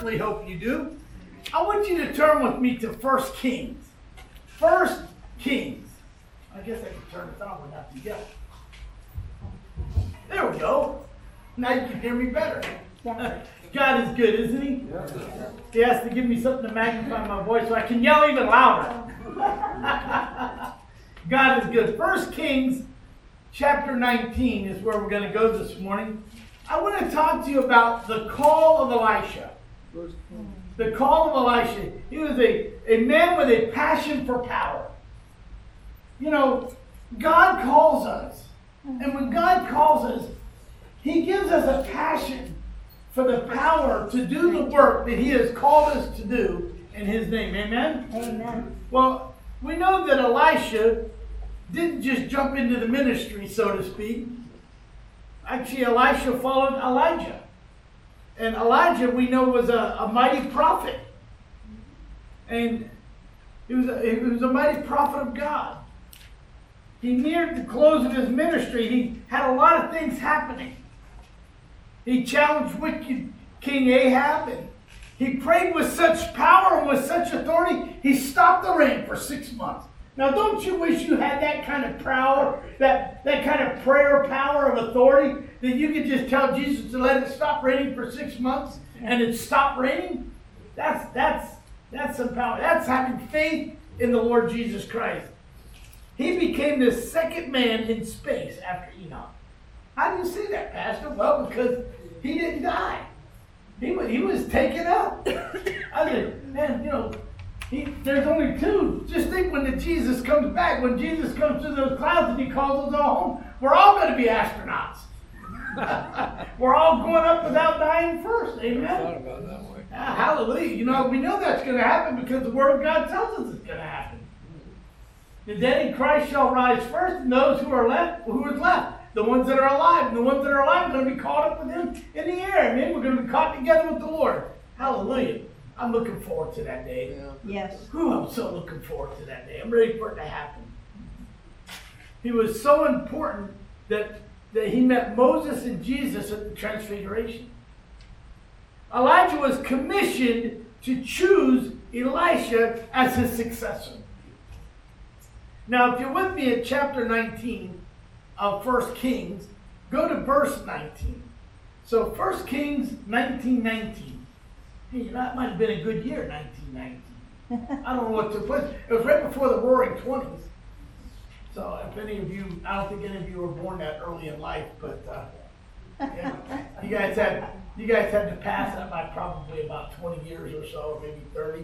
certainly hope you do. I want you to turn with me to 1 Kings. 1 Kings. I guess I can turn it on without you. There we go. Now you can hear me better. God is good, isn't he? He has to give me something to magnify my voice so I can yell even louder. God is good. 1 Kings chapter 19 is where we're going to go this morning. I want to talk to you about the call of Elisha. The call of Elisha. He was a man with a passion for power. You know, God calls us. And when God calls us, he gives us a passion for the power to do the work that he has called us to do in his name. Amen? Amen. Well, we know that Elisha didn't just jump into the ministry, so to speak. Actually, Elisha followed Elijah. And Elijah, we know, was a mighty prophet. And he was a mighty prophet of God. He neared the close of his ministry. He had a lot of things happening. He challenged wicked King Ahab, and he prayed with such power and with such authority, he stopped the rain for 6 months. Now, don't you wish you had that kind of power, that kind of prayer power of authority, that you could just tell Jesus to let it stop raining for 6 months, and it stopped raining? That's some power. That's having faith in the Lord Jesus Christ. He became the second man in space after Enoch. How do you say that, Pastor? Well, because he didn't die. He was taken up. I mean, man, you know, there's only two. Just think when Jesus comes back, when Jesus comes through those clouds and he calls us all home, we're all going to be astronauts. We're all going up without dying first. Amen? I thought about it that way. Hallelujah. You know, we know that's going to happen because the Word of God tells us it's going to happen. The dead in Christ shall rise first, and those who are left, the ones that are alive, are going to be caught up with him in the air. Amen. We're going to be caught together with the Lord. Hallelujah. I'm looking forward to that day. Yeah. Yes. Whew, I'm so looking forward to that day. I'm ready for it to happen. He was so important that he met Moses and Jesus at the Transfiguration. Elijah was commissioned to choose Elisha as his successor. Now, if you're with me at chapter 19, of 1 Kings, go to verse 19. So 1 Kings 19:19. Hey, that might have been a good year, 1919. I don't know what took place. It was right before the Roaring 20s. So if any of you, I don't think any of you were born that early in life, but yeah, you guys had to pass that by probably about 20 years or so, or maybe 30.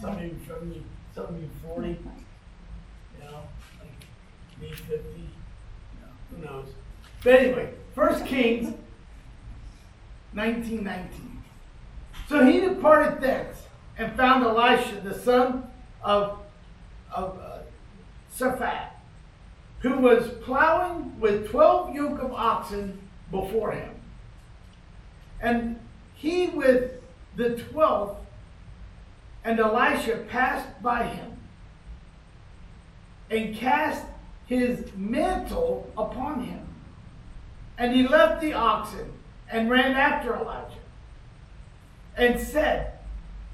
Some of you 30, some of you 40. You know, like me 50. Who knows? But anyway, 1 Kings 19:19. So he departed thence and found Elisha, the son of Shaphat, who was plowing with 12 yoke of oxen before him. And he with the 12th and Elisha passed by him and cast his mantle upon him. And he left the oxen and ran after Elijah and said,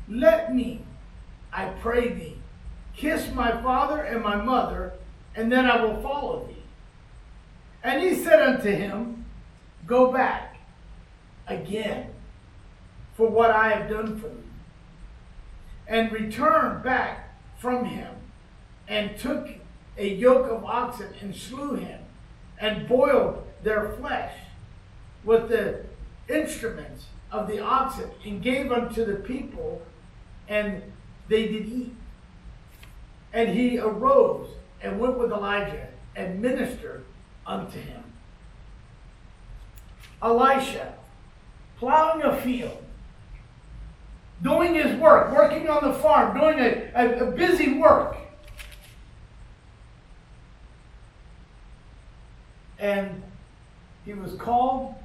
"Let me, I pray thee, kiss my father and my mother, and then I will follow thee." And he said unto him, "Go back again for what I have done for thee." And returned back from him and took a yoke of oxen and slew him, and boiled their flesh with the instruments of the oxen, and gave unto the people, and they did eat. And he arose and went with Elijah and ministered unto him. Elisha, plowing a field, doing his work, working on the farm, doing a busy work. And he was called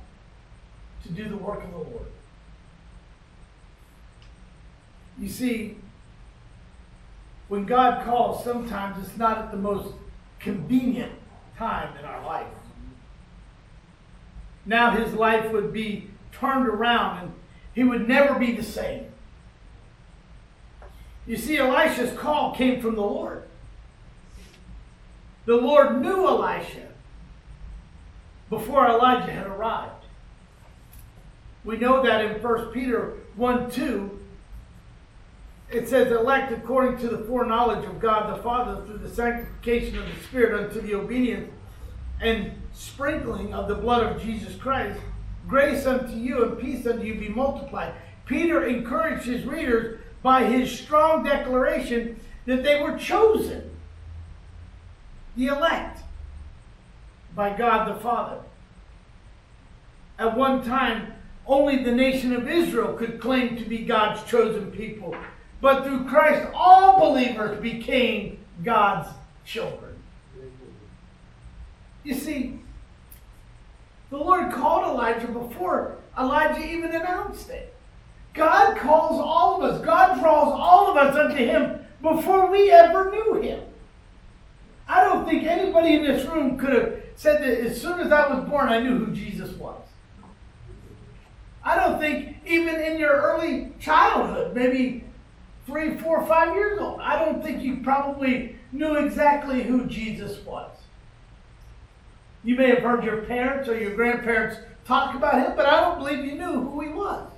to do the work of the Lord. You see, when God calls, sometimes it's not at the most convenient time in our life. Now his life would be turned around, and He would never be the same. You see, Elisha's call came from the Lord. The Lord knew Elisha before Elijah had arrived. We know that in 1 Peter 1:2. It says, elect according to the foreknowledge of God the Father through the sanctification of the Spirit unto the obedience and sprinkling of the blood of Jesus Christ, grace unto you and peace unto you be multiplied. Peter encouraged his readers by his strong declaration that they were chosen, the elect, by God the Father. At one time, only the nation of Israel could claim to be God's chosen people. But through Christ, all believers became God's children. You see, the Lord called Elijah before Elijah even announced it. God calls all of us. God draws all of us unto Him before we ever knew Him. I don't think anybody in this room could have said that as soon as I was born, I knew who Jesus was. I don't think even in your early childhood, maybe 3, 4, 5 years old, I don't think you probably knew exactly who Jesus was. You may have heard your parents or your grandparents talk about him, but I don't believe you knew who he was.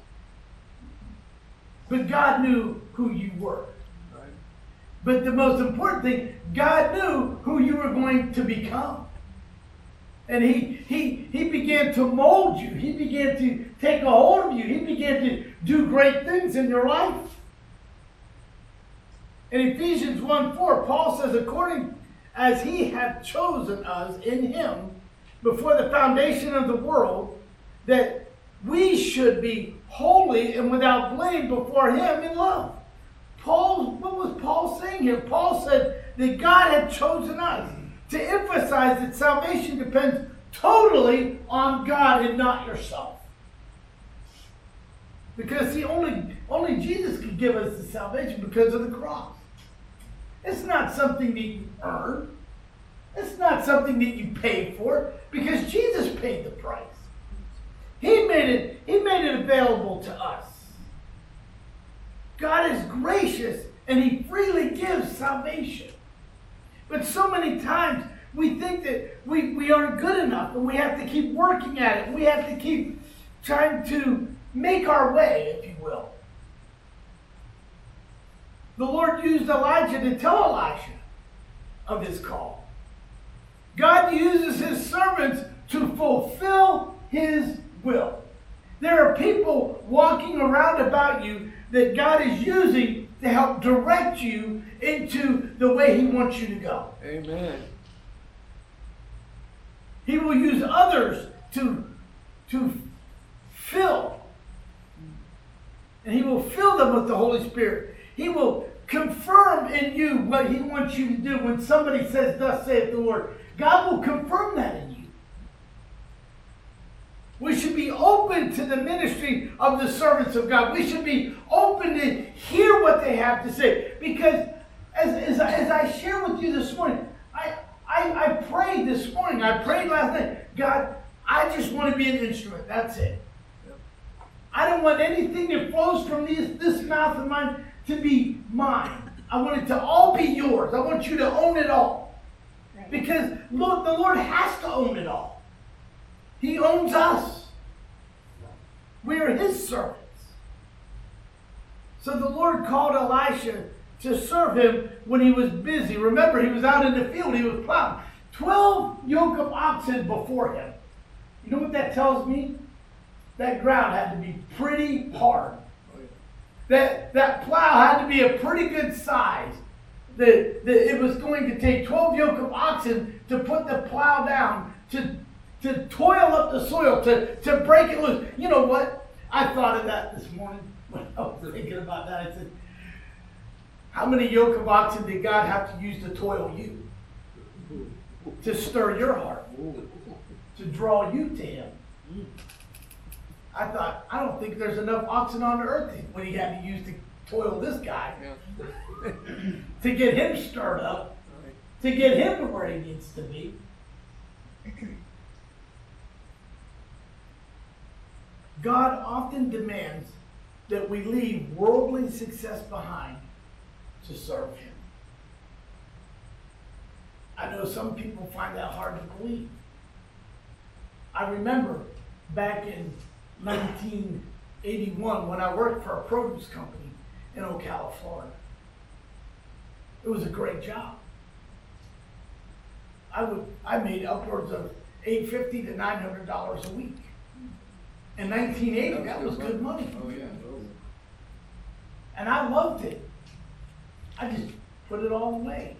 But God knew who you were. Right? But the most important thing, God knew who you were going to become. And he began to mold you. He began to take a hold of you. He began to do great things in your life. In Ephesians 1:4, Paul says, according as he hath chosen us in him before the foundation of the world, that we should be holy and without blame before him in love. Paul, what was Paul saying here? Paul said that God had chosen us to emphasize that salvation depends totally on God and not yourself. Because see, only Jesus could give us the salvation because of the cross. It's not something that you earn. It's not something that you pay for, because Jesus paid the price. He made it available to us. God is gracious and he freely gives salvation. But so many times we think that we aren't good enough and we have to keep working at it. We have to keep trying to make our way, if you will. The Lord used Elijah to tell Elisha of his call. God uses his servants to fulfill his will. There are people walking around about you that God is using to help direct you into the way he wants you to go. Amen. He will use others to fill. And he will fill them with the Holy Spirit. He will confirm in you what he wants you to do. When somebody says, thus saith the Lord, God will confirm that in you. We should be open to the ministry of the servants of God. We should be open to hear what they have to say. Because as I share with you this morning, I prayed this morning. I prayed last night. God, I just want to be an instrument. That's it. I don't want anything that flows from this mouth of mine to be mine. I want it to all be yours. I want you to own it all. Right. Because look, the Lord has to own it all. He owns us. We are his servants. So the Lord called Elisha to serve him when he was busy. Remember, he was out in the field. He was plowing. 12 yoke of oxen before him. You know what that tells me? That ground had to be pretty hard. That plow had to be a pretty good size. It was going to take 12 yoke of oxen to put the plow down, to toil up the soil, to break it loose. You know what? I thought of that this morning when I was thinking about that. I said, how many yoke of oxen did God have to use to toil you? To stir your heart. To draw you to him. I thought, I don't think there's enough oxen on the earth when he had to use to toil this guy. Yeah. To get him stirred up. Right. To get him to where he needs to be. God often demands that we leave worldly success behind to serve Him. I know some people find that hard to believe. I remember back in 1981 when I worked for a produce company in Ocala, Florida. It was a great job. I made upwards of $850 to $900 a week. In 1980, that was good money. Oh yeah. And I loved it. I just put it all away.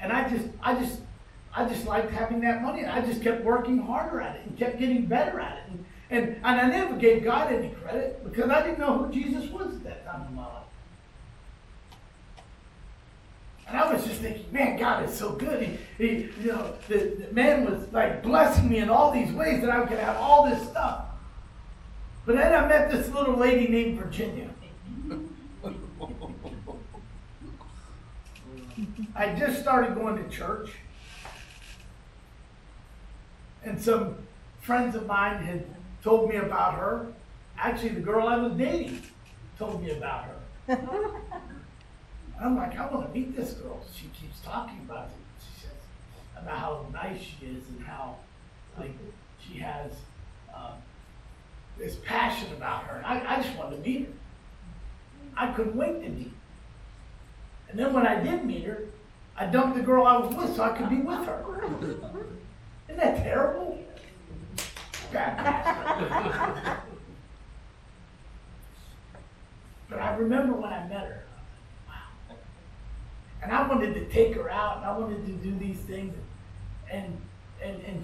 And I just liked having that money, and I just kept working harder at it and kept getting better at it. And I never gave God any credit because I didn't know who Jesus was at that time in my life. And I was just thinking, man, God is so good. The man was like blessing me in all these ways that I could have all this stuff. But then I met this little lady named Virginia. I just started going to church. And some friends of mine had told me about her. Actually, the girl I was dating told me about her. And I'm like, I want to meet this girl. She keeps talking about it. She says about how nice she is and how like she has this passion about her. And I just wanted to meet her. I couldn't wait to meet her. And then when I did meet her, I dumped the girl I was with so I could be with her. Isn't that terrible? God. But I remember when I met her. And I wanted to take her out, and I wanted to do these things. And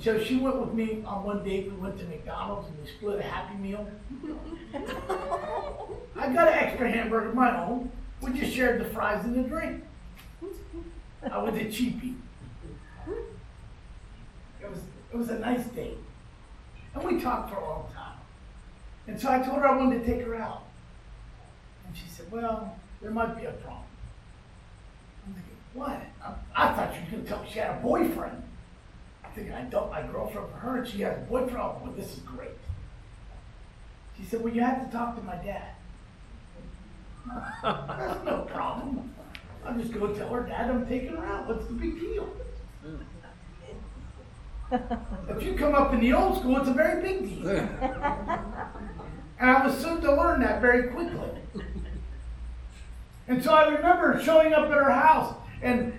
so she went with me on one date. We went to McDonald's, and we split a Happy Meal. I got an extra hamburger of my own. We just shared the fries and the drink. I was a cheapie. It was a nice date. And we talked for a long time. And so I told her I wanted to take her out. And she said, well, there might be a problem. I'm thinking, what? I thought you were going to tell me she had a boyfriend. I'm thinking, I dumped my girlfriend for her and she has a boyfriend. Oh, boy, this is great. She said, well, you have to talk to my dad. That's no problem. I'm just going to tell her, Dad, I'm taking her out. What's the big deal? If you come up in the old school, it's a very big deal. And I was soon to learn that very quickly. And so I remember showing up at her house, and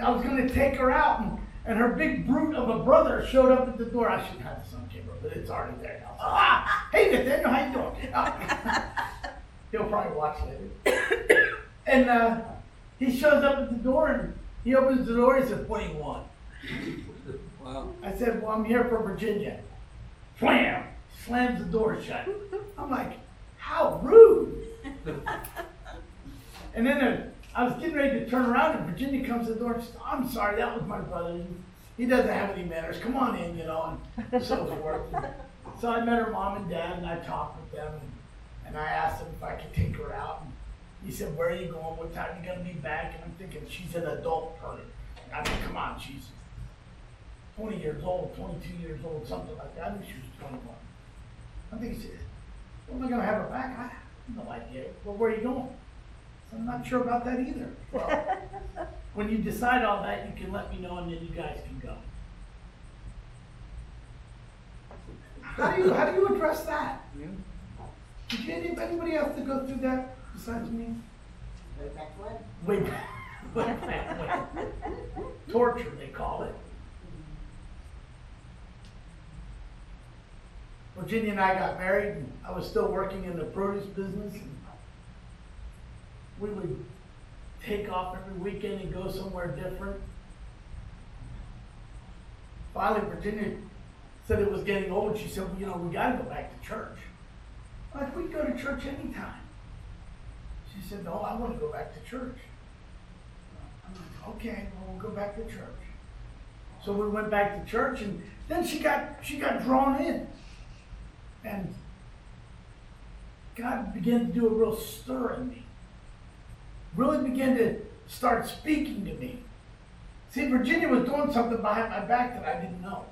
I was going to take her out, and her big brute of a brother showed up at the door. I should have this on camera, but it's already there now. Hey, Nathaniel, how you doing? He'll probably watch later. And he shows up at the door, and he opens the door, and he says, what do you want? Wow. I said, well, I'm here for Virginia. Wham! Slams the door shut. I'm like, how rude. And then I was getting ready to turn around, and Virginia comes to the door and says, I'm sorry, that was my brother. He doesn't have any manners. Come on in, and so forth. So I met her mom and dad, and I talked with them, and I asked them if I could take her out. And he said, where are you going? What time are you going to be back? And I'm thinking, she's an adult person. I mean, come on, she's 20 years old, 22 years old, something like that. I knew she was 21. I'm thinking, am I going to have her back? I have no idea. Well, where are you going? I'm not sure about that either. Well, when you decide all that, you can let me know, and then you guys can go. How do you address that? Yeah. Did anybody else to go through that besides me? Way back when? Way back when. Torture, they call it. Virginia and I got married, and I was still working in the produce business. We would take off every weekend and go somewhere different. Finally, Virginia said it was getting old. She said, well, we got to go back to church. I'm like, we can go to church anytime. She said, no, I want to go back to church. I'm like, okay, well, we'll go back to church. So we went back to church, and then she got drawn in. And God began to do a real stir in me. Really began to start speaking to me. See, Virginia was doing something behind my back that I didn't know.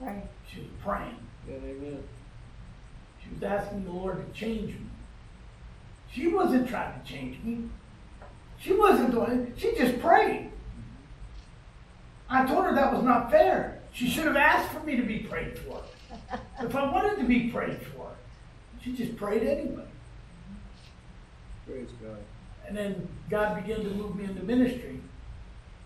Right. She was praying. Yeah, amen. She She was asking the Lord to change me. She wasn't trying to change me. She wasn't doing it. She just prayed. I told her that was not fair. She should have asked for me to be prayed for. If I wanted to be prayed for, she just prayed anyway. Praise God. And then God began to move me into ministry.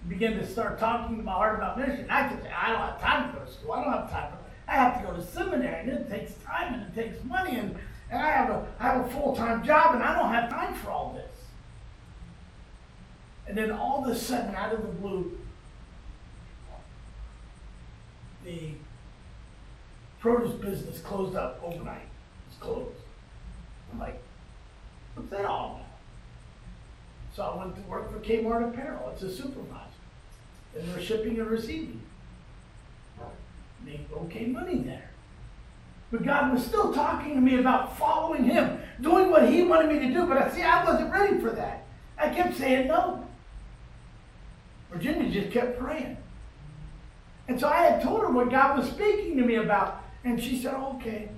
He began to start talking to my heart about ministry. And I could say, I don't have time to go to school. I don't have time. I have to go to seminary, and it takes time, and it takes money, and I have a full-time job, and I don't have time for all this. And then all of a sudden, out of the blue, the produce business closed up overnight. It's closed. I'm like, what's that all about? So I went to work for Kmart Apparel. It's a supervisor. And they're shipping and receiving. Made okay money there. But God was still talking to me about following Him, doing what He wanted me to do. But I wasn't ready for that. I kept saying no. Virginia just kept praying. And so I had told her what God was speaking to me about. And she said, okay.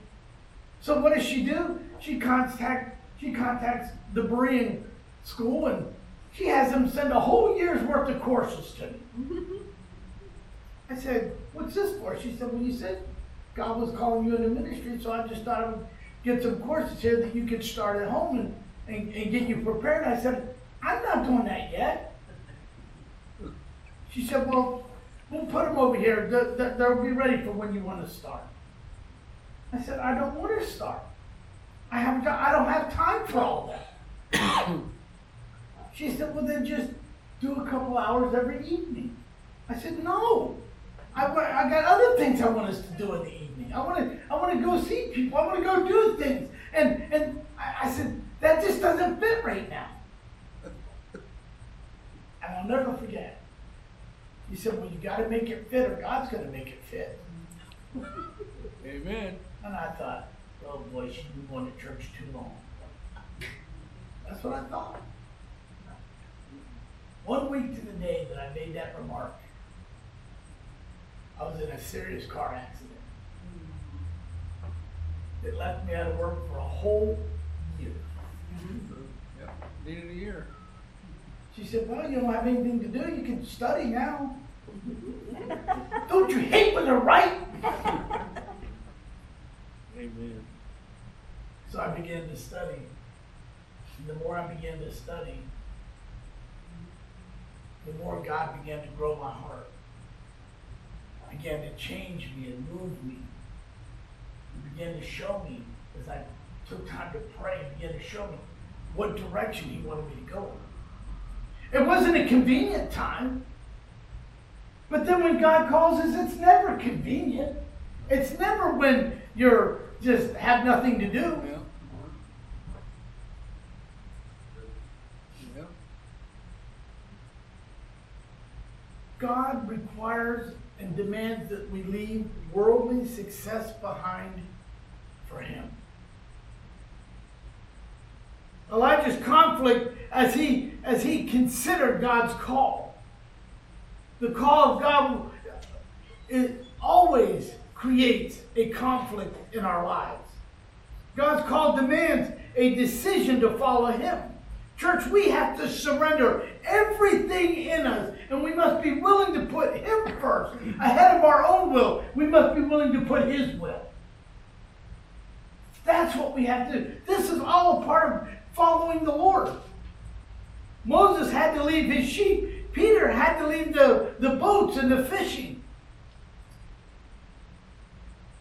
So what does she do? She contacts the Berean school, and she has them send a whole year's worth of courses to me. I said, what's this for? She said, well, you said God was calling you into ministry, so I just thought I would get some courses here that you could start at home and get you prepared. I said, I'm not doing that yet. She said, well, we'll put them over here. They'll be ready for when you want to start. I said, I don't want to start. I don't have time for all that. She said, well, then just do a couple hours every evening. I said, no. I got other things I want us to do in the evening. I want to go see people. I want to go do things. And I said, that just doesn't fit right now. And I'll never forget. He said, well, you got to make it fit or God's going to make it fit. Amen. And I thought, oh boy, she's been going to church too long. That's what I thought. 1 week to the day that I made that remark, I was in a serious car accident. It left me out of work for a whole year. Mm-hmm. Yep. Needed a year. She said, well, you don't have anything to do. You can study now. Don't you hate when they're right? Amen. So I began to study. And the more I began to study, the more God began to grow my heart, began to change me and move me. He began to show me, as I took time to pray, He began to show me what direction He wanted me to go in. It wasn't a convenient time, but then when God calls us, it's never convenient. It's never when you're just have nothing to do. Yeah. God requires and demands that we leave worldly success behind for Him. Elijah's conflict as he considered God's call. The call of God, it always creates a conflict in our lives. God's call demands a decision to follow Him. Church, we have to surrender everything in us, and we must be willing to put Him first, ahead of our own will. We must be willing to put His will. That's what we have to do. This is all a part of following the Lord. Moses had to leave his sheep. Peter had to leave the boats and the fishing.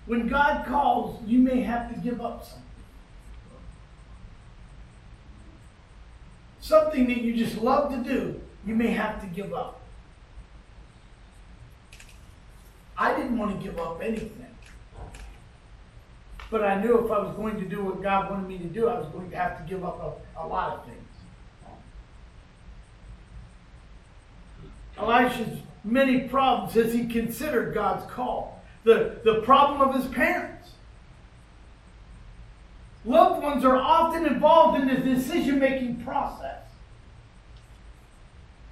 When God calls, you may have to give up something. Something that you just love to do, you may have to give up. I didn't want to give up anything. But I knew if I was going to do what God wanted me to do, I was going to have to give up a lot of things. Elisha's many problems as he considered God's call. The problem of his parents. Loved ones are often involved in the decision-making process.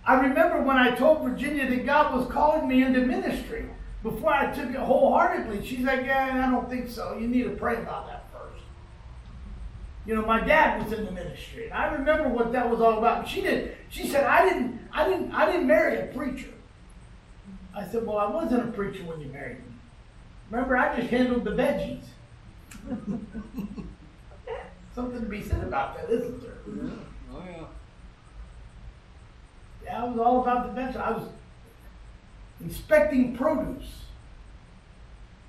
I remember when I told Virginia that God was calling me into ministry. Before I took it wholeheartedly, she's like, yeah, I don't think so. You need to pray about that first. You know, my dad was in the ministry, and I remember what that was all about. And she said, I didn't marry a preacher. I said, well, I wasn't a preacher when you married me. Remember, I just handled the veggies. Something to be said about that, isn't there? Yeah. Oh, yeah. Yeah, I was all about the veggies. I was inspecting produce,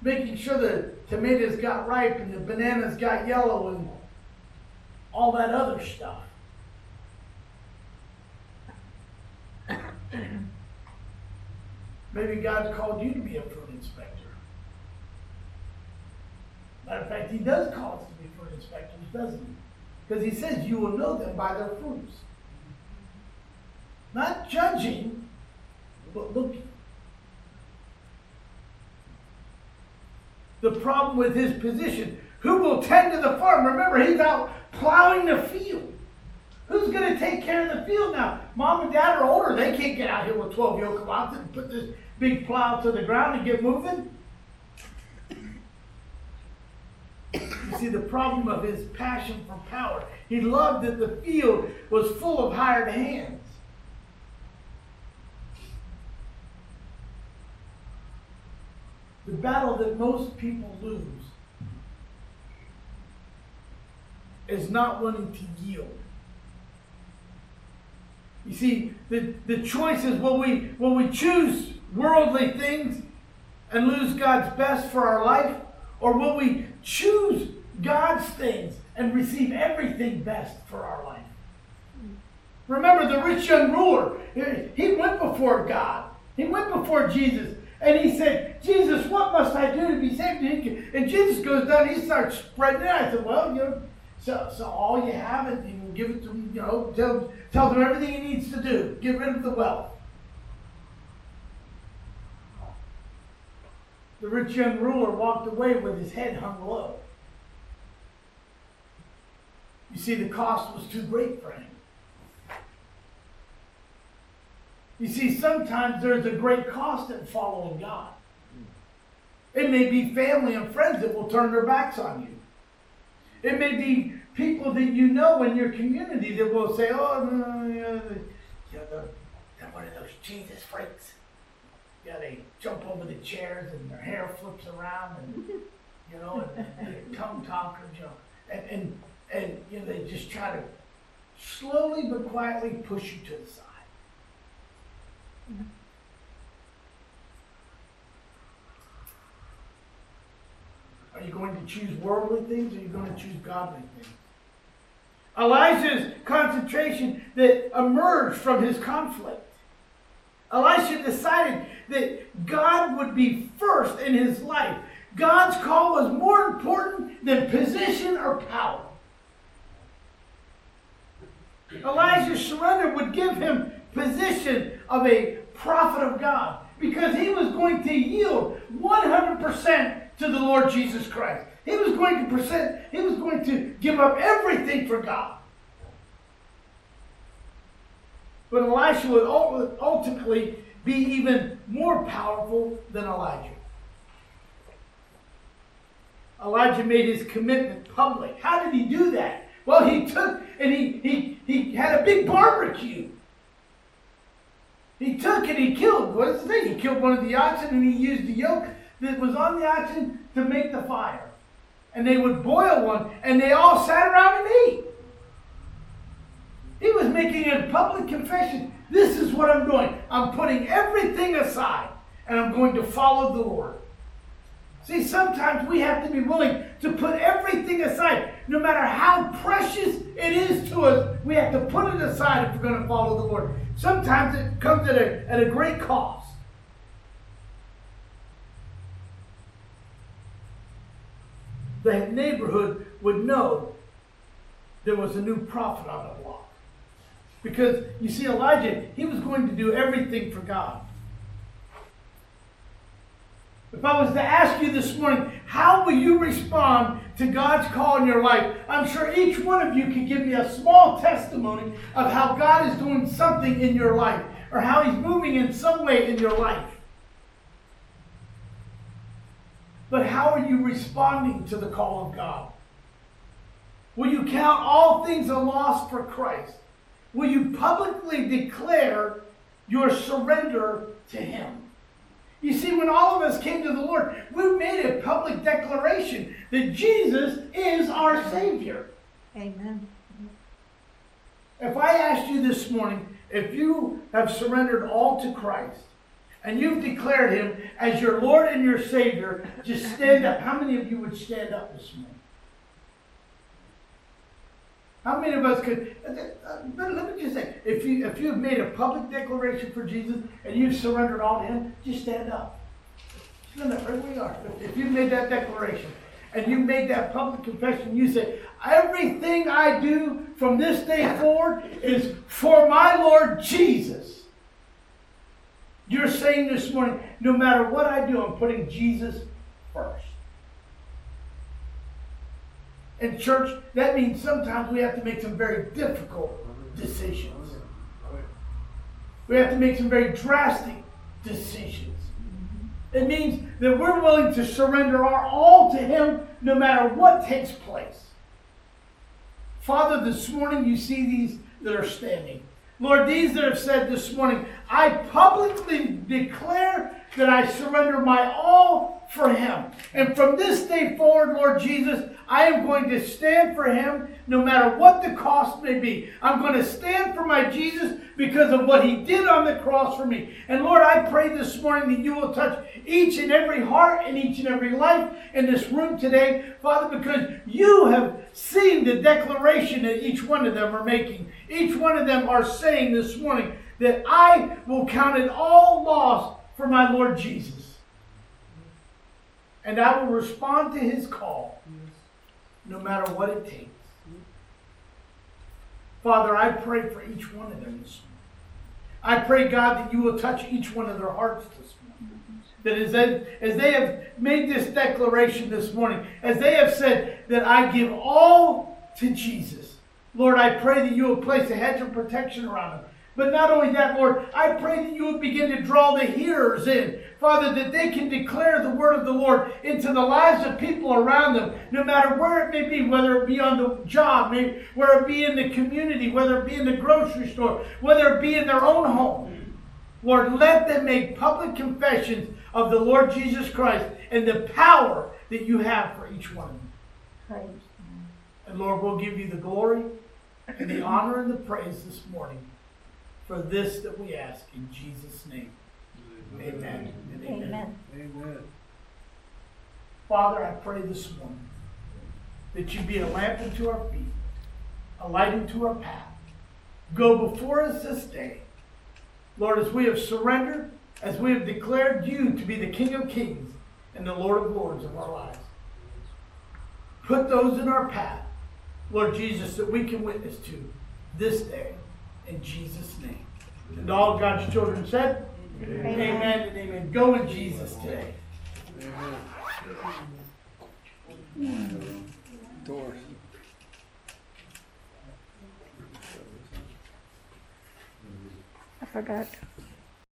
making sure the tomatoes got ripe and the bananas got yellow and all that other stuff. Maybe God called you to be a fruit inspector. Matter of fact, He does call us to be fruit inspectors, doesn't He? Because He says you will know them by their fruits. Not judging, but looking. The problem with his position, who will tend to the farm? Remember, he's out plowing the field. Who's going to take care of the field now? Mom and dad are older. They can't get out here with 12 yoke of oxen and put this big plow to the ground and get moving. You see the problem of his passion for power. He loved that the field was full of hired hands. The battle that most people lose is not wanting to yield. You see, the choice is will we choose worldly things and lose God's best for our life, or will we choose God's things and receive everything best for our life? Remember the rich young ruler, he went before God. He went before Jesus. And he said, Jesus, what must I do to be saved? And Jesus goes down, he starts spreading it. I said, well, you know, so all you have is, you can give it to him, you know, tell him everything he needs to do. Get rid of the wealth. The rich young ruler walked away with his head hung low. You see, the cost was too great for him. You see, sometimes there's a great cost in following God. It may be family and friends that will turn their backs on you. It may be people that you know in your community that will say, oh, no, they're one of those Jesus freaks. Yeah, they jump over the chairs and their hair flips around and, you know, and tongue talkers, you know, and you know, they just try to slowly but quietly push you to the side. Are you going to choose worldly things, or are you going to choose godly things? Elijah's concentration that emerged from his conflict. Elisha decided that God would be first in his life. God's call was more important than position or power. Elijah's surrender would give him position of a prophet of God, because he was going to yield 100% to the Lord Jesus Christ. He was going to give up everything for God. But Elisha would ultimately be even more powerful than Elijah. Elijah made his commitment public. How did he do that? Well, he took and he had a big barbecue. He took and he killed. What is the thing? He killed one of the oxen, and he used the yoke that was on the oxen to make the fire. And they would boil one, and they all sat around and ate. He was making a public confession. This is what I'm doing. I'm putting everything aside, and I'm going to follow the Lord. See, sometimes we have to be willing to put everything aside. No matter how precious it is to us, we have to put it aside if we're going to follow the Lord. Sometimes it comes at a great cost. The neighborhood would know there was a new prophet on the block. Because, you see, Elijah, he was going to do everything for God. If I was to ask you this morning, how will you respond to God's call in your life? I'm sure each one of you could give me a small testimony of how God is doing something in your life, or how He's moving in some way in your life. But how are you responding to the call of God? Will you count all things a loss for Christ? Will you publicly declare your surrender to Him? You see, when all of us came to the Lord, we made a public declaration that Jesus is our Savior. Amen. If I asked you this morning, if you have surrendered all to Christ, and you've declared Him as your Lord and your Savior, just stand up. How many of you would stand up this morning? How many of us could, let me just say, if you've made a public declaration for Jesus and you've surrendered all to Him, just stand up. Stand up right where you are. If you've made that declaration and you've made that public confession, you say, everything I do from this day forward is for my Lord Jesus. You're saying this morning, no matter what I do, I'm putting Jesus first. And church, that means sometimes we have to make some very difficult decisions. We have to make some very drastic decisions. It means that we're willing to surrender our all to Him no matter what takes place. Father, this morning you see these that are standing. Lord, these that have said this morning, I publicly declare that I surrender my all for Him. And from this day forward, Lord Jesus, I am going to stand for Him no matter what the cost may be. I'm going to stand for my Jesus because of what He did on the cross for me. And Lord, I pray this morning that You will touch each and every heart and each and every life in this room today, Father, because You have seen the declaration that each one of them are making. Each one of them are saying this morning that I will count it all loss for my Lord Jesus. And I will respond to His call. No matter what it takes. Father, I pray for each one of them this morning. I pray, God, that You will touch each one of their hearts this morning. That as they have made this declaration this morning, as they have said that I give all to Jesus, Lord, I pray that You will place a hedge of protection around them. But not only that, Lord, I pray that You would begin to draw the hearers in. Father, that they can declare the word of the Lord into the lives of people around them, no matter where it may be, whether it be on the job, whether it be in the community, whether it be in the grocery store, whether it be in their own home. Lord, let them make public confessions of the Lord Jesus Christ and the power that You have for each one of them. Praise. And Lord, we'll give You the glory and the honor and the praise this morning. For this that we ask in Jesus' name. Amen. Amen. Amen. Amen. Father, I pray this morning that You be a lamp unto our feet, a light unto our path. Go before us this day. Lord, as we have surrendered, as we have declared You to be the King of Kings and the Lord of Lords of our lives. Put those in our path, Lord Jesus, that we can witness to this day. In Jesus' name. And all God's children said, amen. Amen and amen. Go in Jesus today. Amen. Door. I forgot.